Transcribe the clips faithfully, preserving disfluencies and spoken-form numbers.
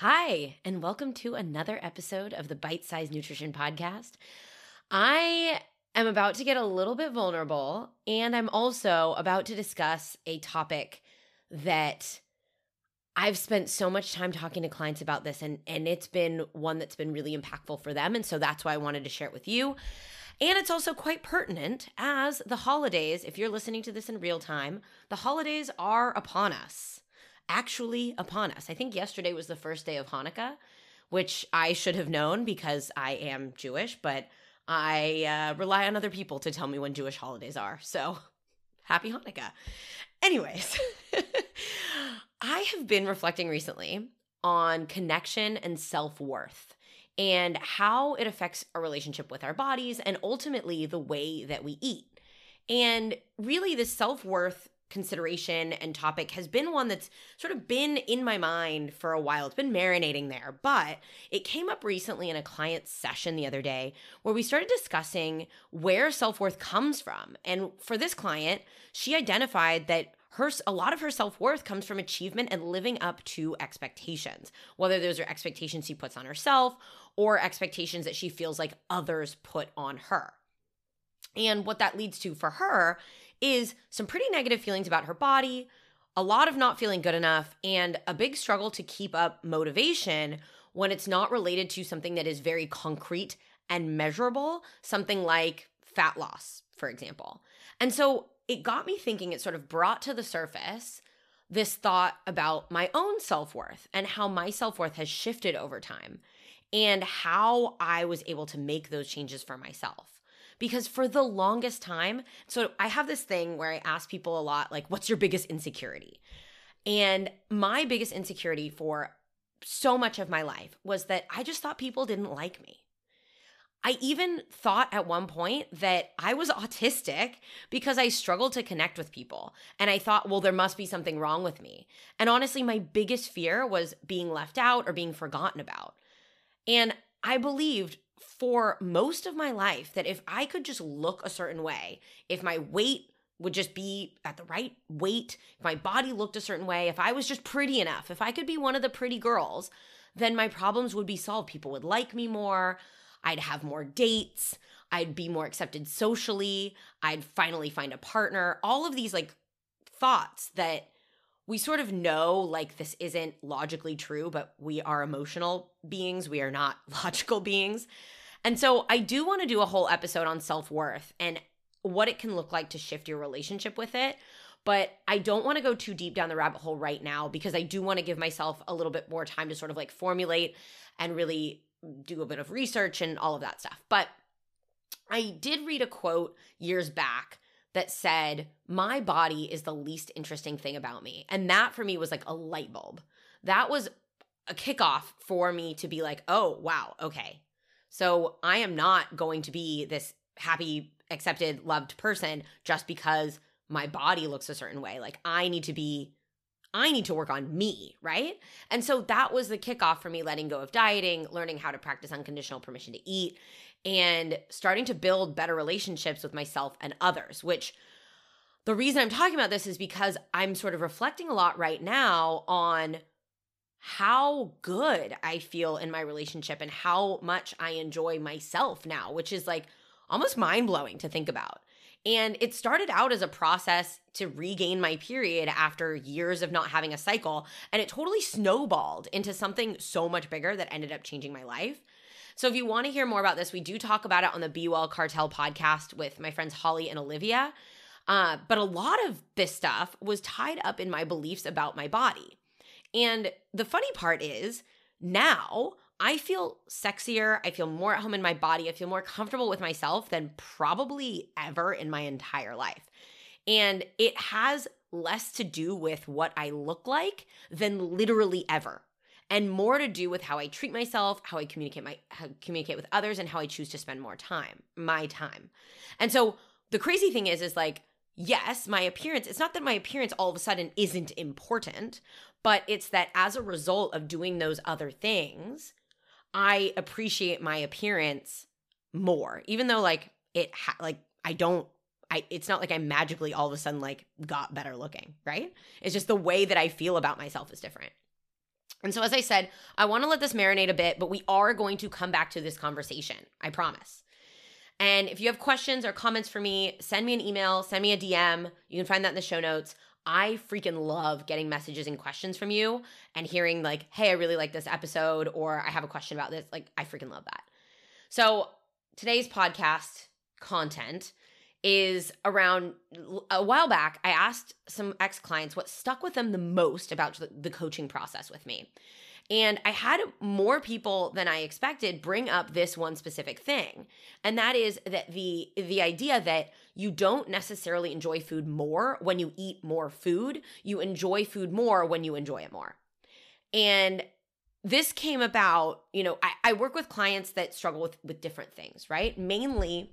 Hi, and welcome to another episode of the Bite Size Nutrition Podcast. I am about to get a little bit vulnerable, and I'm also about to discuss a topic that I've spent so much time talking to clients about this, and, and it's been one that's been really impactful for them, and so that's why I wanted to share it with you. And it's also quite pertinent as the holidays, if you're listening to this in real time, the holidays are upon us. Actually upon us. I think yesterday was the first day of Hanukkah, which I should have known because I am Jewish, but I uh, rely on other people to tell me when Jewish holidays are. So happy Hanukkah. Anyways, I have been reflecting recently on connection and self-worth and how it affects our relationship with our bodies and ultimately the way that we eat. And really this self-worth consideration and topic has been one that's sort of been in my mind for a while. It's been marinating there, but it came up recently in a client session the other day where we started discussing where self-worth comes from. And for this client, she identified that her a lot of her self-worth comes from achievement and living up to expectations, whether those are expectations she puts on herself or expectations that she feels like others put on her. And what that leads to for her is some pretty negative feelings about her body, a lot of not feeling good enough, and a big struggle to keep up motivation when it's not related to something that is very concrete and measurable, something like fat loss, for example. And so it got me thinking, it sort of brought to the surface this thought about my own self-worth and how my self-worth has shifted over time and how I was able to make those changes for myself. Because for the longest time, so I have this thing where I ask people a lot, like, what's your biggest insecurity? And my biggest insecurity for so much of my life was that I just thought people didn't like me. I even thought at one point that I was autistic because I struggled to connect with people. And I thought, well, there must be something wrong with me. And honestly, my biggest fear was being left out or being forgotten about. And I believed for most of my life that if I could just look a certain way, if my weight would just be at the right weight, if my body looked a certain way, if I was just pretty enough, if I could be one of the pretty girls, then my problems would be solved. People would like me more. I'd have more dates. I'd be more accepted socially. I'd finally find a partner. All of these like thoughts that we sort of know, like, this isn't logically true, but we are emotional beings. We are not logical beings. And so I do want to do a whole episode on self-worth and what it can look like to shift your relationship with it. But I don't want to go too deep down the rabbit hole right now because I do want to give myself a little bit more time to sort of like formulate and really do a bit of research and all of that stuff. But I did read a quote years back that said, my body is the least interesting thing about me. And that for me was like a light bulb. That was a kickoff for me to be like, oh, wow, okay. So I am not going to be this happy, accepted, loved person just because my body looks a certain way. Like I need to be, I need to work on me, right? And so that was the kickoff for me letting go of dieting, learning how to practice unconditional permission to eat, and starting to build better relationships with myself and others, which the reason I'm talking about this is because I'm sort of reflecting a lot right now on how good I feel in my relationship and how much I enjoy myself now, which is like almost mind-blowing to think about. And it started out as a process to regain my period after years of not having a cycle, and it totally snowballed into something so much bigger that ended up changing my life. So if you want to hear more about this, we do talk about it on the Be Well Cartel podcast with my friends Holly and Olivia. Uh, but a lot of this stuff was tied up in my beliefs about my body. And the funny part is now I feel sexier. I feel more at home in my body. I feel more comfortable with myself than probably ever in my entire life. And it has less to do with what I look like than literally ever, and more to do with how I treat myself, how I communicate my how communicate with others, and how I choose to spend more time, my time. And so the crazy thing is, is like, yes, my appearance, it's not that my appearance all of a sudden isn't important, but it's that as a result of doing those other things, I appreciate my appearance more, even though like it, ha- like I don't, I, it's not like I magically all of a sudden like got better looking, right? It's just the way that I feel about myself is different. And so as I said, I want to let this marinate a bit, but we are going to come back to this conversation. I promise. And if you have questions or comments for me, send me an email, send me a D M. You can find that in the show notes. I freaking love getting messages and questions from you and hearing like, hey, I really like this episode, or I have a question about this. Like, I freaking love that. So today's podcast content is around a while back, I asked some ex-clients what stuck with them the most about the coaching process with me. And I had more people than I expected bring up this one specific thing. And that is that the the idea that you don't necessarily enjoy food more when you eat more food. You enjoy food more when you enjoy it more. And this came about, you know, I, I work with clients that struggle with, with different things, right? Mainly,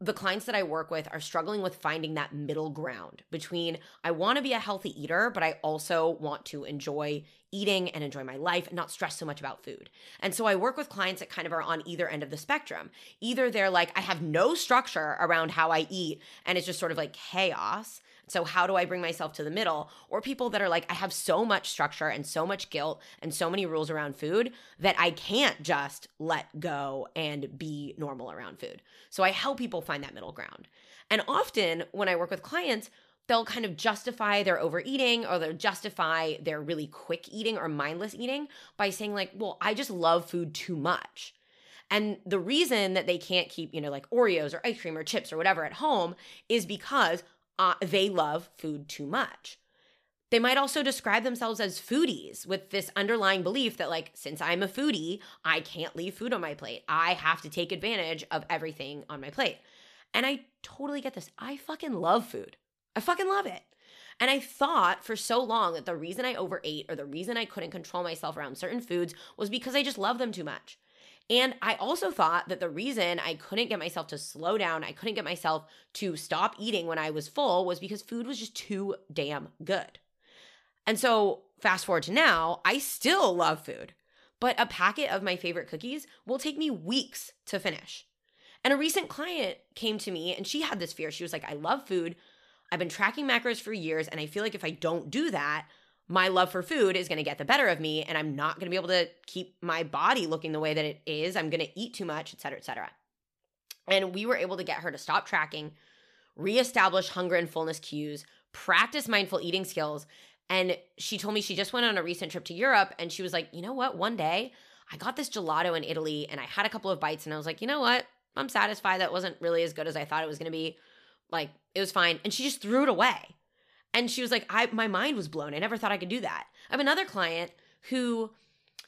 the clients that I work with are struggling with finding that middle ground between I want to be a healthy eater, but I also want to enjoy eating and enjoy my life and not stress so much about food. And so I work with clients that kind of are on either end of the spectrum. Either they're like, I have no structure around how I eat and it's just sort of like chaos. So how do I bring myself to the middle? Or people that are like, I have so much structure and so much guilt and so many rules around food that I can't just let go and be normal around food. So I help people find that middle ground. And often when I work with clients, they'll kind of justify their overeating or they'll justify their really quick eating or mindless eating by saying like, well, I just love food too much. And the reason that they can't keep, you know, like Oreos or ice cream or chips or whatever at home is because uh, they love food too much. They might also describe themselves as foodies with this underlying belief that like, since I'm a foodie, I can't leave food on my plate. I have to take advantage of everything on my plate. And I totally get this. I fucking love food. I fucking love it. And I thought for so long that the reason I overate or the reason I couldn't control myself around certain foods was because I just loved them too much. And I also thought that the reason I couldn't get myself to slow down, I couldn't get myself to stop eating when I was full was because food was just too damn good. And so fast forward to now, I still love food, but a packet of my favorite cookies will take me weeks to finish. And a recent client came to me and she had this fear. She was like, I love food. I've been tracking macros for years and I feel like if I don't do that, my love for food is going to get the better of me and I'm not going to be able to keep my body looking the way that it is. I'm going to eat too much, et cetera, et cetera. And we were able to get her to stop tracking, reestablish hunger and fullness cues, practice mindful eating skills. And she told me she just went on a recent trip to Europe and she was like, you know what? One day I got this gelato in Italy and I had a couple of bites and I was like, you know what? I'm satisfied. That wasn't really as good as I thought it was going to be. Like, it was fine. And she just threw it away. And she was like, I, my mind was blown. I never thought I could do that. I have another client who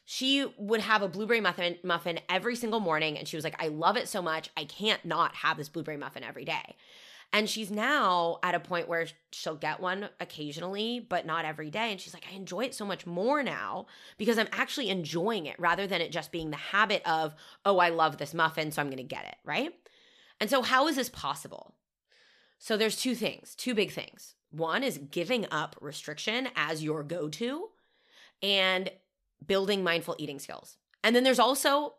she would have a blueberry muffin, muffin every single morning. And she was like, I love it so much. I can't not have this blueberry muffin every day. And she's now at a point where she'll get one occasionally, but not every day. And she's like, I enjoy it so much more now because I'm actually enjoying it rather than it just being the habit of, oh, I love this muffin, so I'm going to get it, right? And so how is this possible? So there's two things, two big things. One is giving up restriction as your go-to and building mindful eating skills. And then there's also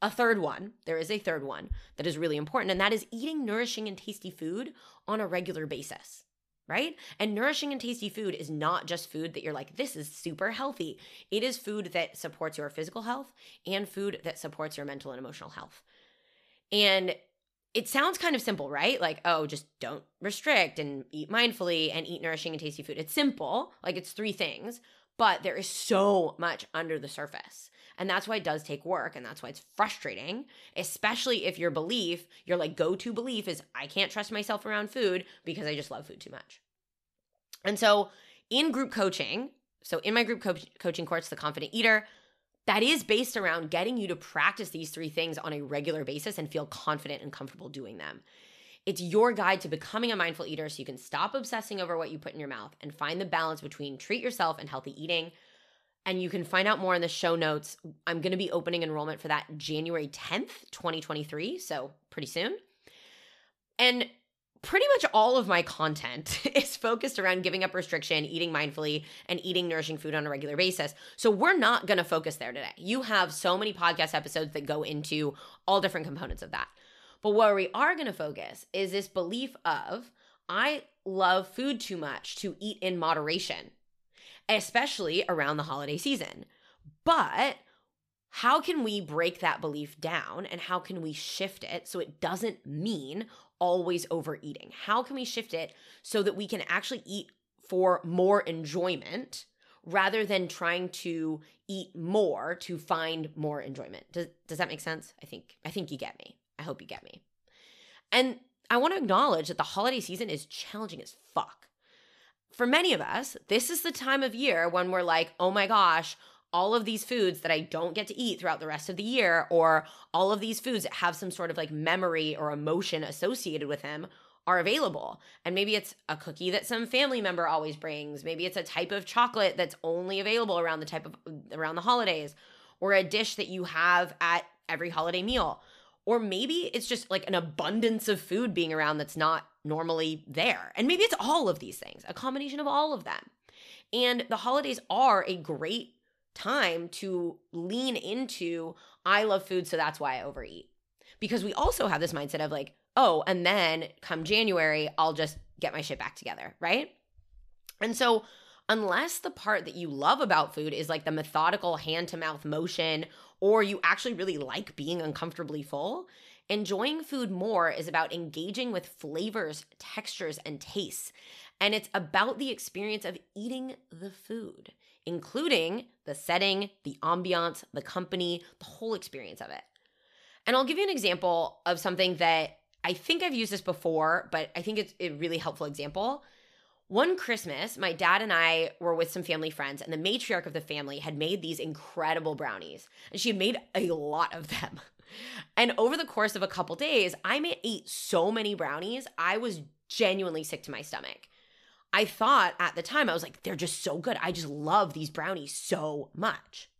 a third one, there is a third one that is really important, and that is eating nourishing and tasty food on a regular basis, right? And nourishing and tasty food is not just food that you're like, this is super healthy. It is food that supports your physical health and food that supports your mental and emotional health. And it sounds kind of simple, right? Like, oh, just don't restrict and eat mindfully and eat nourishing and tasty food. It's simple, like it's three things, but there is so much under the surface. And that's why it does take work. And that's why it's frustrating, especially if your belief, your like go-to belief is I can't trust myself around food because I just love food too much. And so in group coaching, so in my group co- coaching course, The Confident Eater, that is based around getting you to practice these three things on a regular basis and feel confident and comfortable doing them. It's your guide to becoming a mindful eater so you can stop obsessing over what you put in your mouth and find the balance between treat yourself and healthy eating. And you can find out more in the show notes. I'm going to be opening enrollment for that January tenth, twenty twenty-three, so pretty soon. And pretty much all of my content is focused around giving up restriction, eating mindfully, and eating nourishing food on a regular basis. So we're not going to focus there today. You have so many podcast episodes that go into all different components of that. But where we are going to focus is this belief of, I love food too much to eat in moderation, especially around the holiday season. But how can we break that belief down and how can we shift it so it doesn't mean always overeating? How can we shift it so that we can actually eat for more enjoyment rather than trying to eat more to find more enjoyment? Does, does that make sense? I think I think you get me. I hope you get me. And I want to acknowledge that the holiday season is challenging as fuck. For many of us, this is the time of year when we're like, oh my gosh, all of these foods that I don't get to eat throughout the rest of the year, or all of these foods that have some sort of like memory or emotion associated with them are available. And maybe it's a cookie that some family member always brings. Maybe it's a type of chocolate that's only available around the type of around the holidays, or a dish that you have at every holiday meal. Or maybe it's just like an abundance of food being around that's not normally there. And maybe it's all of these things, a combination of all of them. And the holidays are a great time to lean into, I love food, so that's why I overeat. Because we also have this mindset of like, oh, and then come January, I'll just get my shit back together, right? And so unless the part that you love about food is like the methodical hand-to-mouth motion, or you actually really like being uncomfortably full, enjoying food more is about engaging with flavors, textures, and tastes. And it's about the experience of eating the food, including the setting, the ambiance, the company, the whole experience of it. And I'll give you an example of something that I think I've used this before, but I think it's a really helpful example. One Christmas, my dad and I were with some family friends, and the matriarch of the family had made these incredible brownies, and she had made a lot of them. And over the course of a couple days, I ate so many brownies, I was genuinely sick to my stomach. I thought at the time, I was like, they're just so good. I just love these brownies so much.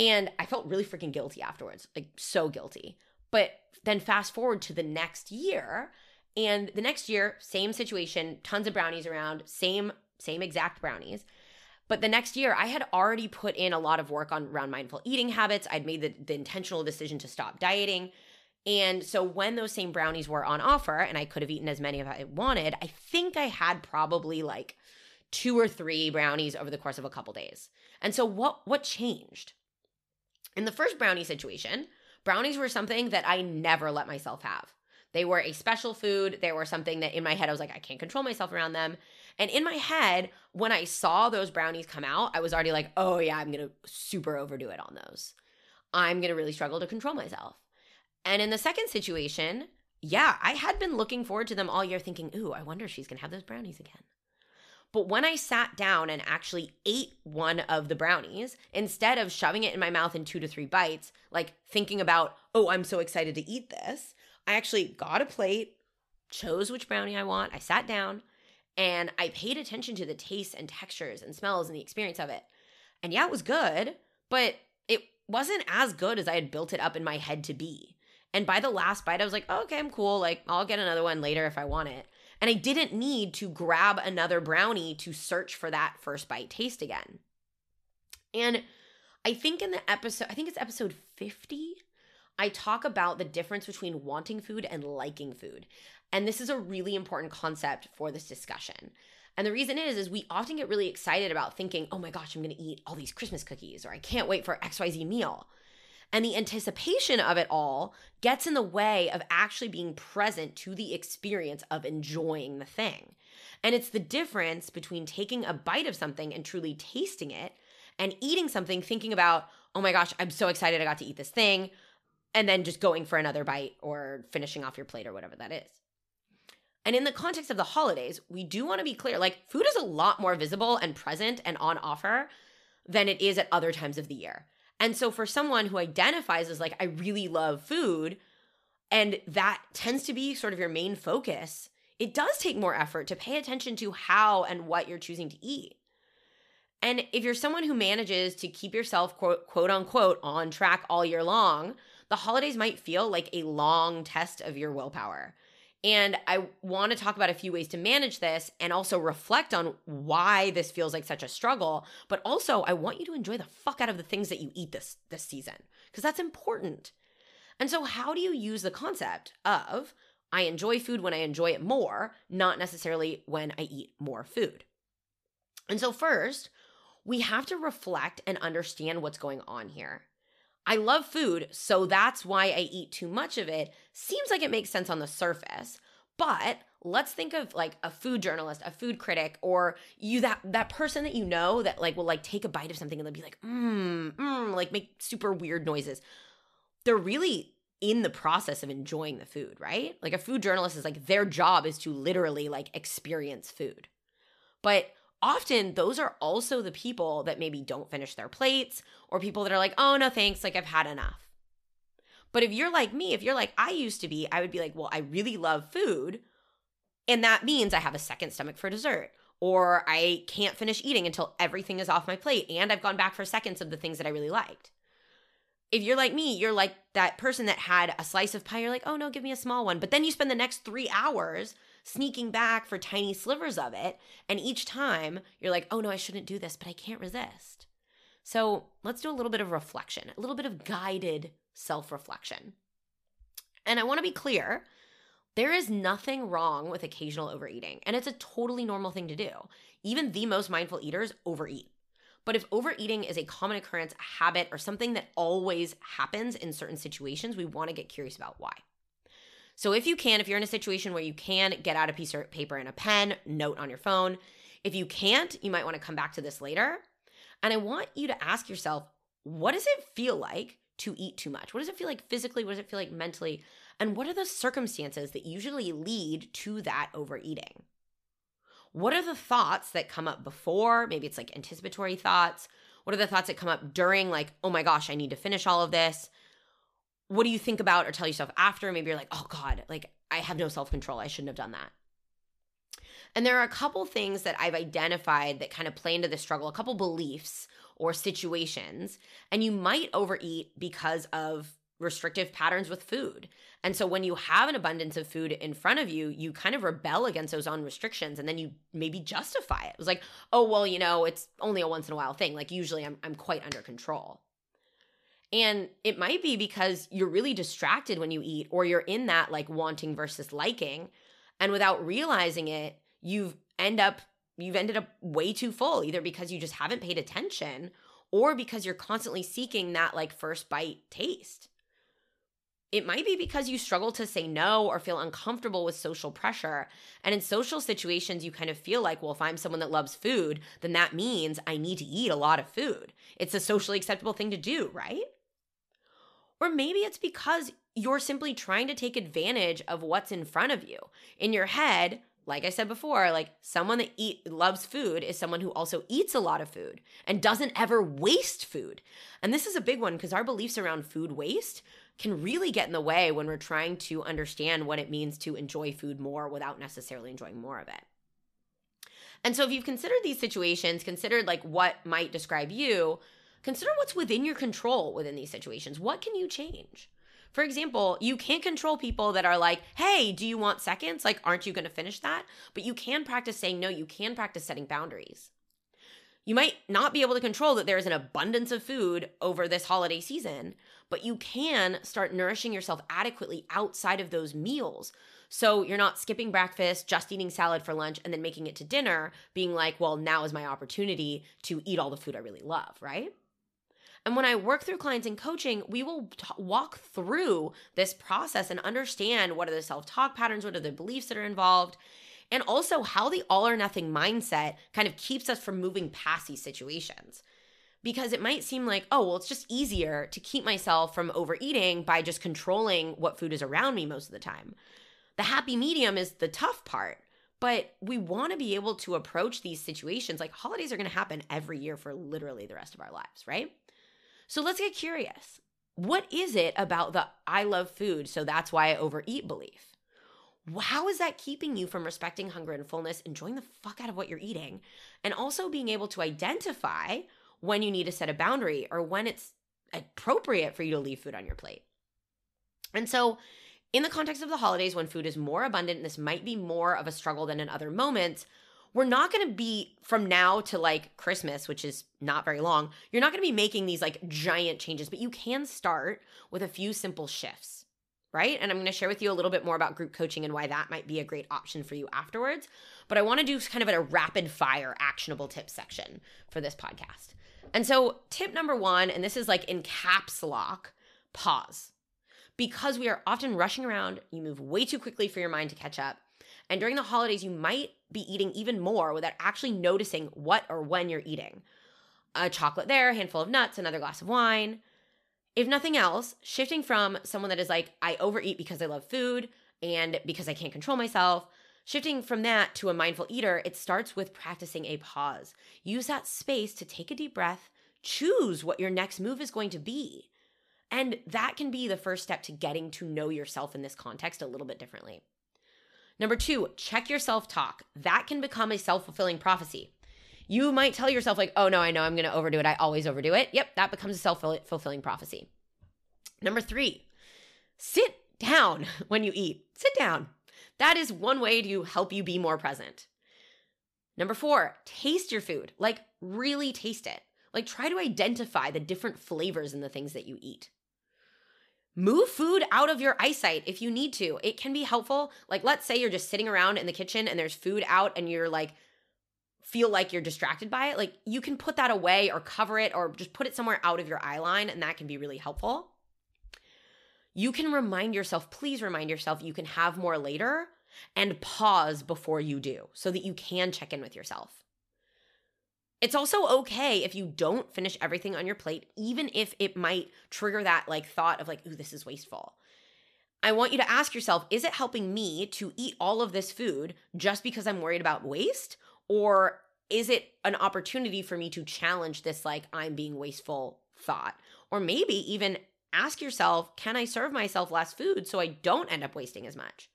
And I felt really freaking guilty afterwards, like so guilty. But then fast forward to the next year, and the next year, same situation, tons of brownies around, same same exact brownies. But the next year, I had already put in a lot of work on around mindful eating habits. I'd made the, the intentional decision to stop dieting. And so when those same brownies were on offer, and I could have eaten as many as I wanted, I think I had probably like two or three brownies over the course of a couple days. And so what what changed? In the first brownie situation, brownies were something that I never let myself have. They were a special food. They were something that in my head, I was like, I can't control myself around them. And in my head, when I saw those brownies come out, I was already like, oh yeah, I'm going to super overdo it on those. I'm going to really struggle to control myself. And in the second situation, yeah, I had been looking forward to them all year thinking, ooh, I wonder if she's going to have those brownies again. But when I sat down and actually ate one of the brownies, instead of shoving it in my mouth in two to three bites, like thinking about, oh, I'm so excited to eat this, I actually got a plate, chose which brownie I want, I sat down, and I paid attention to the tastes and textures and smells and the experience of it. And yeah, it was good, but it wasn't as good as I had built it up in my head to be. And by the last bite, I was like, oh, okay, I'm cool. Like, I'll get another one later if I want it. And I didn't need to grab another brownie to search for that first bite taste again. And I think in the episode, I think it's episode fifty, I talk about the difference between wanting food and liking food. And this is a really important concept for this discussion. And the reason is, is we often get really excited about thinking, oh my gosh, I'm going to eat all these Christmas cookies, or I can't wait for X Y Z meal. And the anticipation of it all gets in the way of actually being present to the experience of enjoying the thing. And it's the difference between taking a bite of something and truly tasting it, and eating something thinking about, oh my gosh, I'm so excited I got to eat this thing, and then just going for another bite or finishing off your plate or whatever that is. And in the context of the holidays, we do want to be clear, like food is a lot more visible and present and on offer than it is at other times of the year. And so for someone who identifies as like, I really love food, and that tends to be sort of your main focus, it does take more effort to pay attention to how and what you're choosing to eat. And if you're someone who manages to keep yourself quote, quote unquote on track all year long, the holidays might feel like a long test of your willpower. And I want to talk about a few ways to manage this and also reflect on why this feels like such a struggle. But also, I want you to enjoy the fuck out of the things that you eat this, this season, because that's important. And so how do you use the concept of I enjoy food when I enjoy it more, not necessarily when I eat more food? And so first, we have to reflect and understand what's going on here. I love food, so that's why I eat too much of it. Seems like it makes sense on the surface, but let's think of like a food journalist, a food critic, or you that that person that you know that like will like take a bite of something and they'll be like, mmm, mmm, like make super weird noises. They're really in the process of enjoying the food, right? Like a food journalist is like their job is to literally like experience food. But often those are also the people that maybe don't finish their plates or people that are like, oh, no, thanks, like I've had enough. But if you're like me, if you're like I used to be, I would be like, well, I really love food. And that means I have a second stomach for dessert, or I can't finish eating until everything is off my plate and I've gone back for seconds of the things that I really liked. If you're like me, you're like that person that had a slice of pie. You're like, oh, no, give me a small one. But then you spend the next three hours sneaking back for tiny slivers of it. And each time you're like, oh, no, I shouldn't do this, but I can't resist. So let's do a little bit of reflection, a little bit of guided self-reflection. And I want to be clear, there is nothing wrong with occasional overeating. And it's a totally normal thing to do. Even the most mindful eaters overeat. But if overeating is a common occurrence, a habit, or something that always happens in certain situations, we want to get curious about why. So if you can, if you're in a situation where you can, get out a piece of paper and a pen, note on your phone. If you can't, you might want to come back to this later. And I want you to ask yourself, what does it feel like to eat too much? What does it feel like physically? What does it feel like mentally? And what are the circumstances that usually lead to that overeating? What are the thoughts that come up before? Maybe it's like anticipatory thoughts. What are the thoughts that come up during, like, oh my gosh, I need to finish all of this? What do you think about or tell yourself after? Maybe you're like, oh God, like I have no self-control. I shouldn't have done that. And there are a couple things that I've identified that kind of play into this struggle, a couple beliefs or situations. And you might overeat because of restrictive patterns with food. And so when you have an abundance of food in front of you, you kind of rebel against those own restrictions, and then you maybe justify it. It was like, oh, well, you know, it's only a once in a while thing. Like usually I'm I'm quite under control. And it might be because you're really distracted when you eat, or you're in that like wanting versus liking. And without realizing it, you've end up you've ended up way too full, either because you just haven't paid attention or because you're constantly seeking that like first bite taste. It might be because you struggle to say no or feel uncomfortable with social pressure. And in social situations, you kind of feel like, well, if I'm someone that loves food, then that means I need to eat a lot of food. It's a socially acceptable thing to do, right? Or maybe it's because you're simply trying to take advantage of what's in front of you. In your head, like I said before, like someone that eat, loves food is someone who also eats a lot of food and doesn't ever waste food. And this is a big one because our beliefs around food waste can really get in the way when we're trying to understand what it means to enjoy food more without necessarily enjoying more of it. And so if you've considered these situations, considered like what might describe you, consider what's within your control within these situations. What can you change? For example, you can't control people that are like, hey, do you want seconds? Like, aren't you going to finish that? But you can practice saying no. You can practice setting boundaries. You might not be able to control that there is an abundance of food over this holiday season, but you can start nourishing yourself adequately outside of those meals. So you're not skipping breakfast, just eating salad for lunch, and then making it to dinner, being like, well, now is my opportunity to eat all the food I really love, right? And when I work through clients in coaching, we will t- walk through this process and understand what are the self-talk patterns, what are the beliefs that are involved, and also how the all or nothing mindset kind of keeps us from moving past these situations. Because it might seem like, oh, well, it's just easier to keep myself from overeating by just controlling what food is around me most of the time. The happy medium is the tough part, but we want to be able to approach these situations like holidays are going to happen every year for literally the rest of our lives, right? So let's get curious. What is it about the I love food, so that's why I overeat belief? How is that keeping you from respecting hunger and fullness, enjoying the fuck out of what you're eating, and also being able to identify when you need to set a boundary or when it's appropriate for you to leave food on your plate? And so in the context of the holidays, when food is more abundant, and this might be more of a struggle than in other moments, we're not going to be from now to like Christmas, which is not very long, you're not going to be making these like giant changes, but you can start with a few simple shifts. right? And I'm going to share with you a little bit more about group coaching and why that might be a great option for you afterwards. But I want to do kind of a rapid fire actionable tips section for this podcast. And so tip number one, and this is like in caps lock, pause. Because we are often rushing around, you move way too quickly for your mind to catch up. And during the holidays, you might be eating even more without actually noticing what or when you're eating. A chocolate there, a handful of nuts, another glass of wine. If nothing else, shifting from someone that is like, I overeat because I love food and because I can't control myself, shifting from that to a mindful eater, it starts with practicing a pause. Use that space to take a deep breath, choose what your next move is going to be. And that can be the first step to getting to know yourself in this context a little bit differently. Number two, check your self-talk. That can become a self-fulfilling prophecy. You might tell yourself like, oh no, I know I'm going to overdo it. I always overdo it. Yep, that becomes a self-fulfilling prophecy. Number three, sit down when you eat. Sit down. That is one way to help you be more present. Number four, taste your food. Like really taste it. Like try to identify the different flavors in the things that you eat. Move food out of your eyesight if you need to. It can be helpful. Like let's say you're just sitting around in the kitchen and there's food out and you're like, feel like you're distracted by it. Like you can put that away or cover it or just put it somewhere out of your eye line, and that can be really helpful. You can remind yourself, please remind yourself you can have more later and pause before you do so that you can check in with yourself. It's also okay if you don't finish everything on your plate, even if it might trigger that like thought of like, ooh, this is wasteful. I want you to ask yourself, is it helping me to eat all of this food just because I'm worried about waste? Or is it an opportunity for me to challenge this like I'm being wasteful thought? Or maybe even ask yourself, can I serve myself less food so I don't end up wasting as much?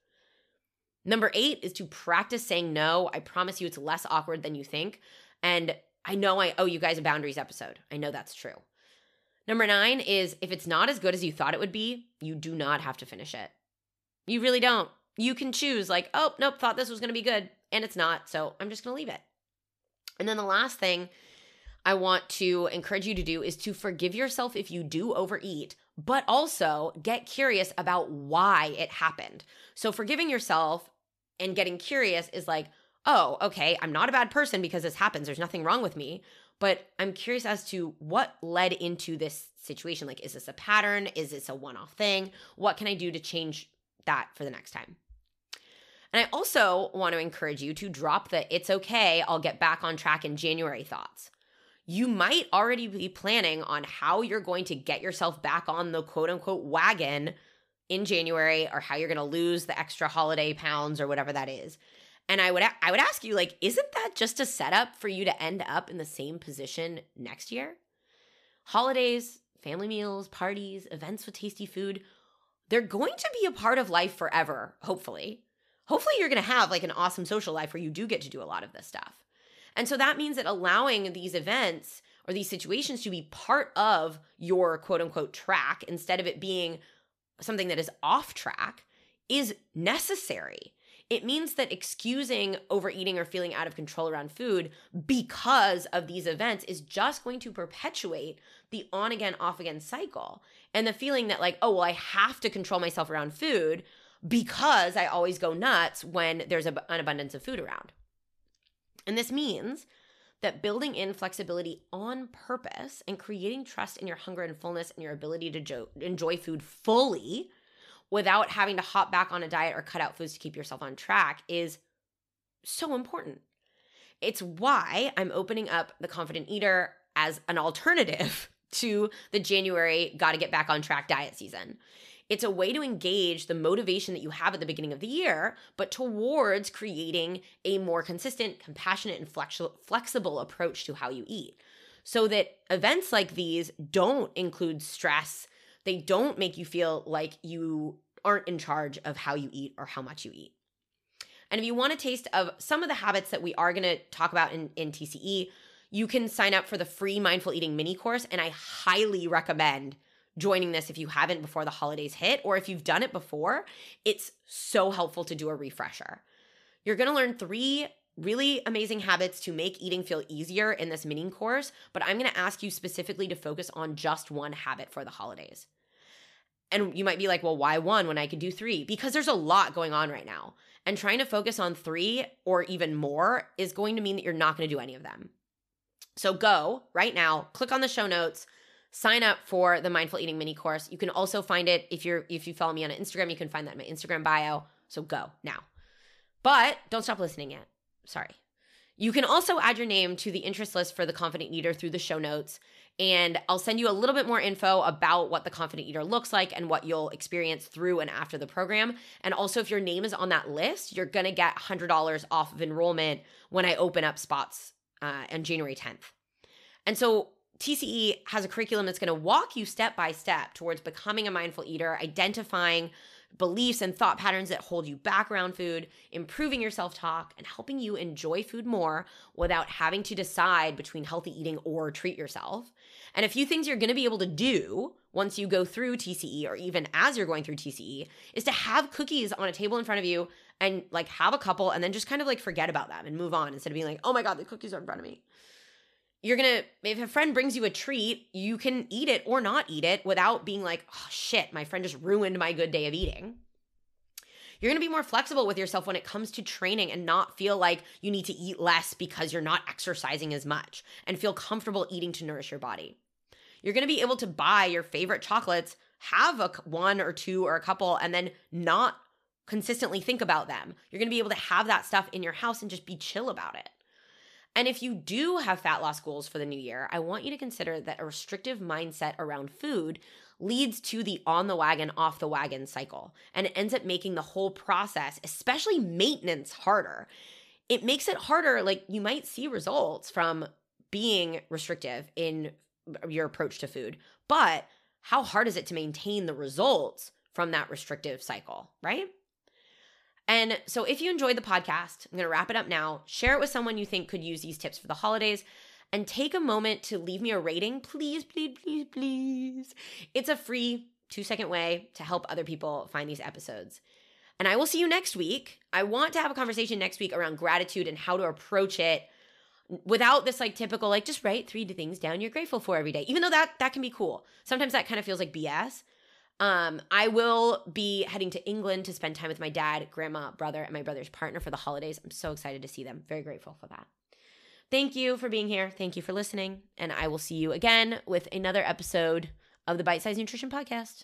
Number eight is to practice saying no. I promise you it's less awkward than you think. And I know I owe you guys a boundaries episode. I know that's true. Number nine is if it's not as good as you thought it would be, you do not have to finish it. You really don't. You can choose like, oh, nope, thought this was going to be good and it's not, so I'm just going to leave it. And then the last thing I want to encourage you to do is to forgive yourself if you do overeat, but also get curious about why it happened. So forgiving yourself and getting curious is like, oh, okay, I'm not a bad person because this happens. There's nothing wrong with me. But I'm curious as to what led into this situation. Like, is this a pattern? Is this a one-off thing? What can I do to change that for the next time? And I also want to encourage you to drop the it's okay, I'll get back on track in January thoughts. You might already be planning on how you're going to get yourself back on the quote-unquote wagon in January, or how you're going to lose the extra holiday pounds or whatever that is. And I would I would ask you, like, isn't that just a setup for you to end up in the same position next year? Holidays, family meals, parties, events with tasty food, they're going to be a part of life forever, hopefully. Hopefully you're going to have like an awesome social life where you do get to do a lot of this stuff. And so that means that allowing these events or these situations to be part of your quote unquote track instead of it being something that is off track is necessary. It means that excusing overeating or feeling out of control around food because of these events is just going to perpetuate the on again, off again cycle. And the feeling that like, oh, well, I have to control myself around food because I always go nuts when there's an abundance of food around. And this means that building in flexibility on purpose and creating trust in your hunger and fullness and your ability to jo- enjoy food fully without having to hop back on a diet or cut out foods to keep yourself on track is so important. It's why I'm opening up The Confident Eater as an alternative to the January gotta get back on track diet season. It's a way to engage the motivation that you have at the beginning of the year, but towards creating a more consistent, compassionate, and flexi- flexible approach to how you eat, so that events like these don't include stress. They don't make you feel like you aren't in charge of how you eat or how much you eat. And if you want a taste of some of the habits that we are going to talk about in, in T C E, you can sign up for the free Mindful Eating mini course, and I highly recommend joining this if you haven't before the holidays hit, or if you've done it before, it's so helpful to do a refresher. You're going to learn three really amazing habits to make eating feel easier in this mini course, but I'm going to ask you specifically to focus on just one habit for the holidays. And you might be like, well, why one when I could do three? Because there's a lot going on right now. And trying to focus on three or even more is going to mean that you're not going to do any of them. So go right now, click on the show notes, sign up for the Mindful Eating mini course. You can also find it if you're if you follow me on Instagram, you can find that in my Instagram bio. So go now. But don't stop listening yet. Sorry. You can also add your name to the interest list for The Confident Eater through the show notes, and I'll send you a little bit more info about what The Confident Eater looks like and what you'll experience through and after the program. And also, if your name is on that list, you're going to get one hundred dollars off of enrollment when I open up spots uh, on January tenth. And so T C E has a curriculum that's going to walk you step by step towards becoming a mindful eater, identifying beliefs and thought patterns that hold you back around food, improving your self-talk, and helping you enjoy food more without having to decide between healthy eating or treat yourself. And a few things you're going to be able to do once you go through T C E, or even as you're going through T C E, is to have cookies on a table in front of you and like have a couple and then just kind of like forget about them and move on, instead of being like, oh my God, the cookies are in front of me. You're going to, if a friend brings you a treat, you can eat it or not eat it without being like, oh shit, my friend just ruined my good day of eating. You're going to be more flexible with yourself when it comes to training and not feel like you need to eat less because you're not exercising as much, and feel comfortable eating to nourish your body. You're going to be able to buy your favorite chocolates, have a one or two or a couple, and then not consistently think about them. You're going to be able to have that stuff in your house and just be chill about it. And if you do have fat loss goals for the new year, I want you to consider that a restrictive mindset around food leads to the on the wagon, off the wagon cycle. And it ends up making the whole process, especially maintenance, harder. It makes it harder. Like, you might see results from being restrictive in your approach to food, but how hard is it to maintain the results from that restrictive cycle, right? And so if you enjoyed the podcast, I'm going to wrap it up now. Share it with someone you think could use these tips for the holidays, and take a moment to leave me a rating. Please, please, please, please. It's a free two-second way to help other people find these episodes. And I will see you next week. I want to have a conversation next week around gratitude and how to approach it without this like typical, like just write three things down you're grateful for every day, even though that, that can be cool. Sometimes that kind of feels like B S. Um, I will be heading to England to spend time with my dad, grandma, brother, and my brother's partner for the holidays. I'm so excited to see them. Very grateful for that. Thank you for being here. Thank you for listening. And I will see you again with another episode of the Bite Size Nutrition Podcast.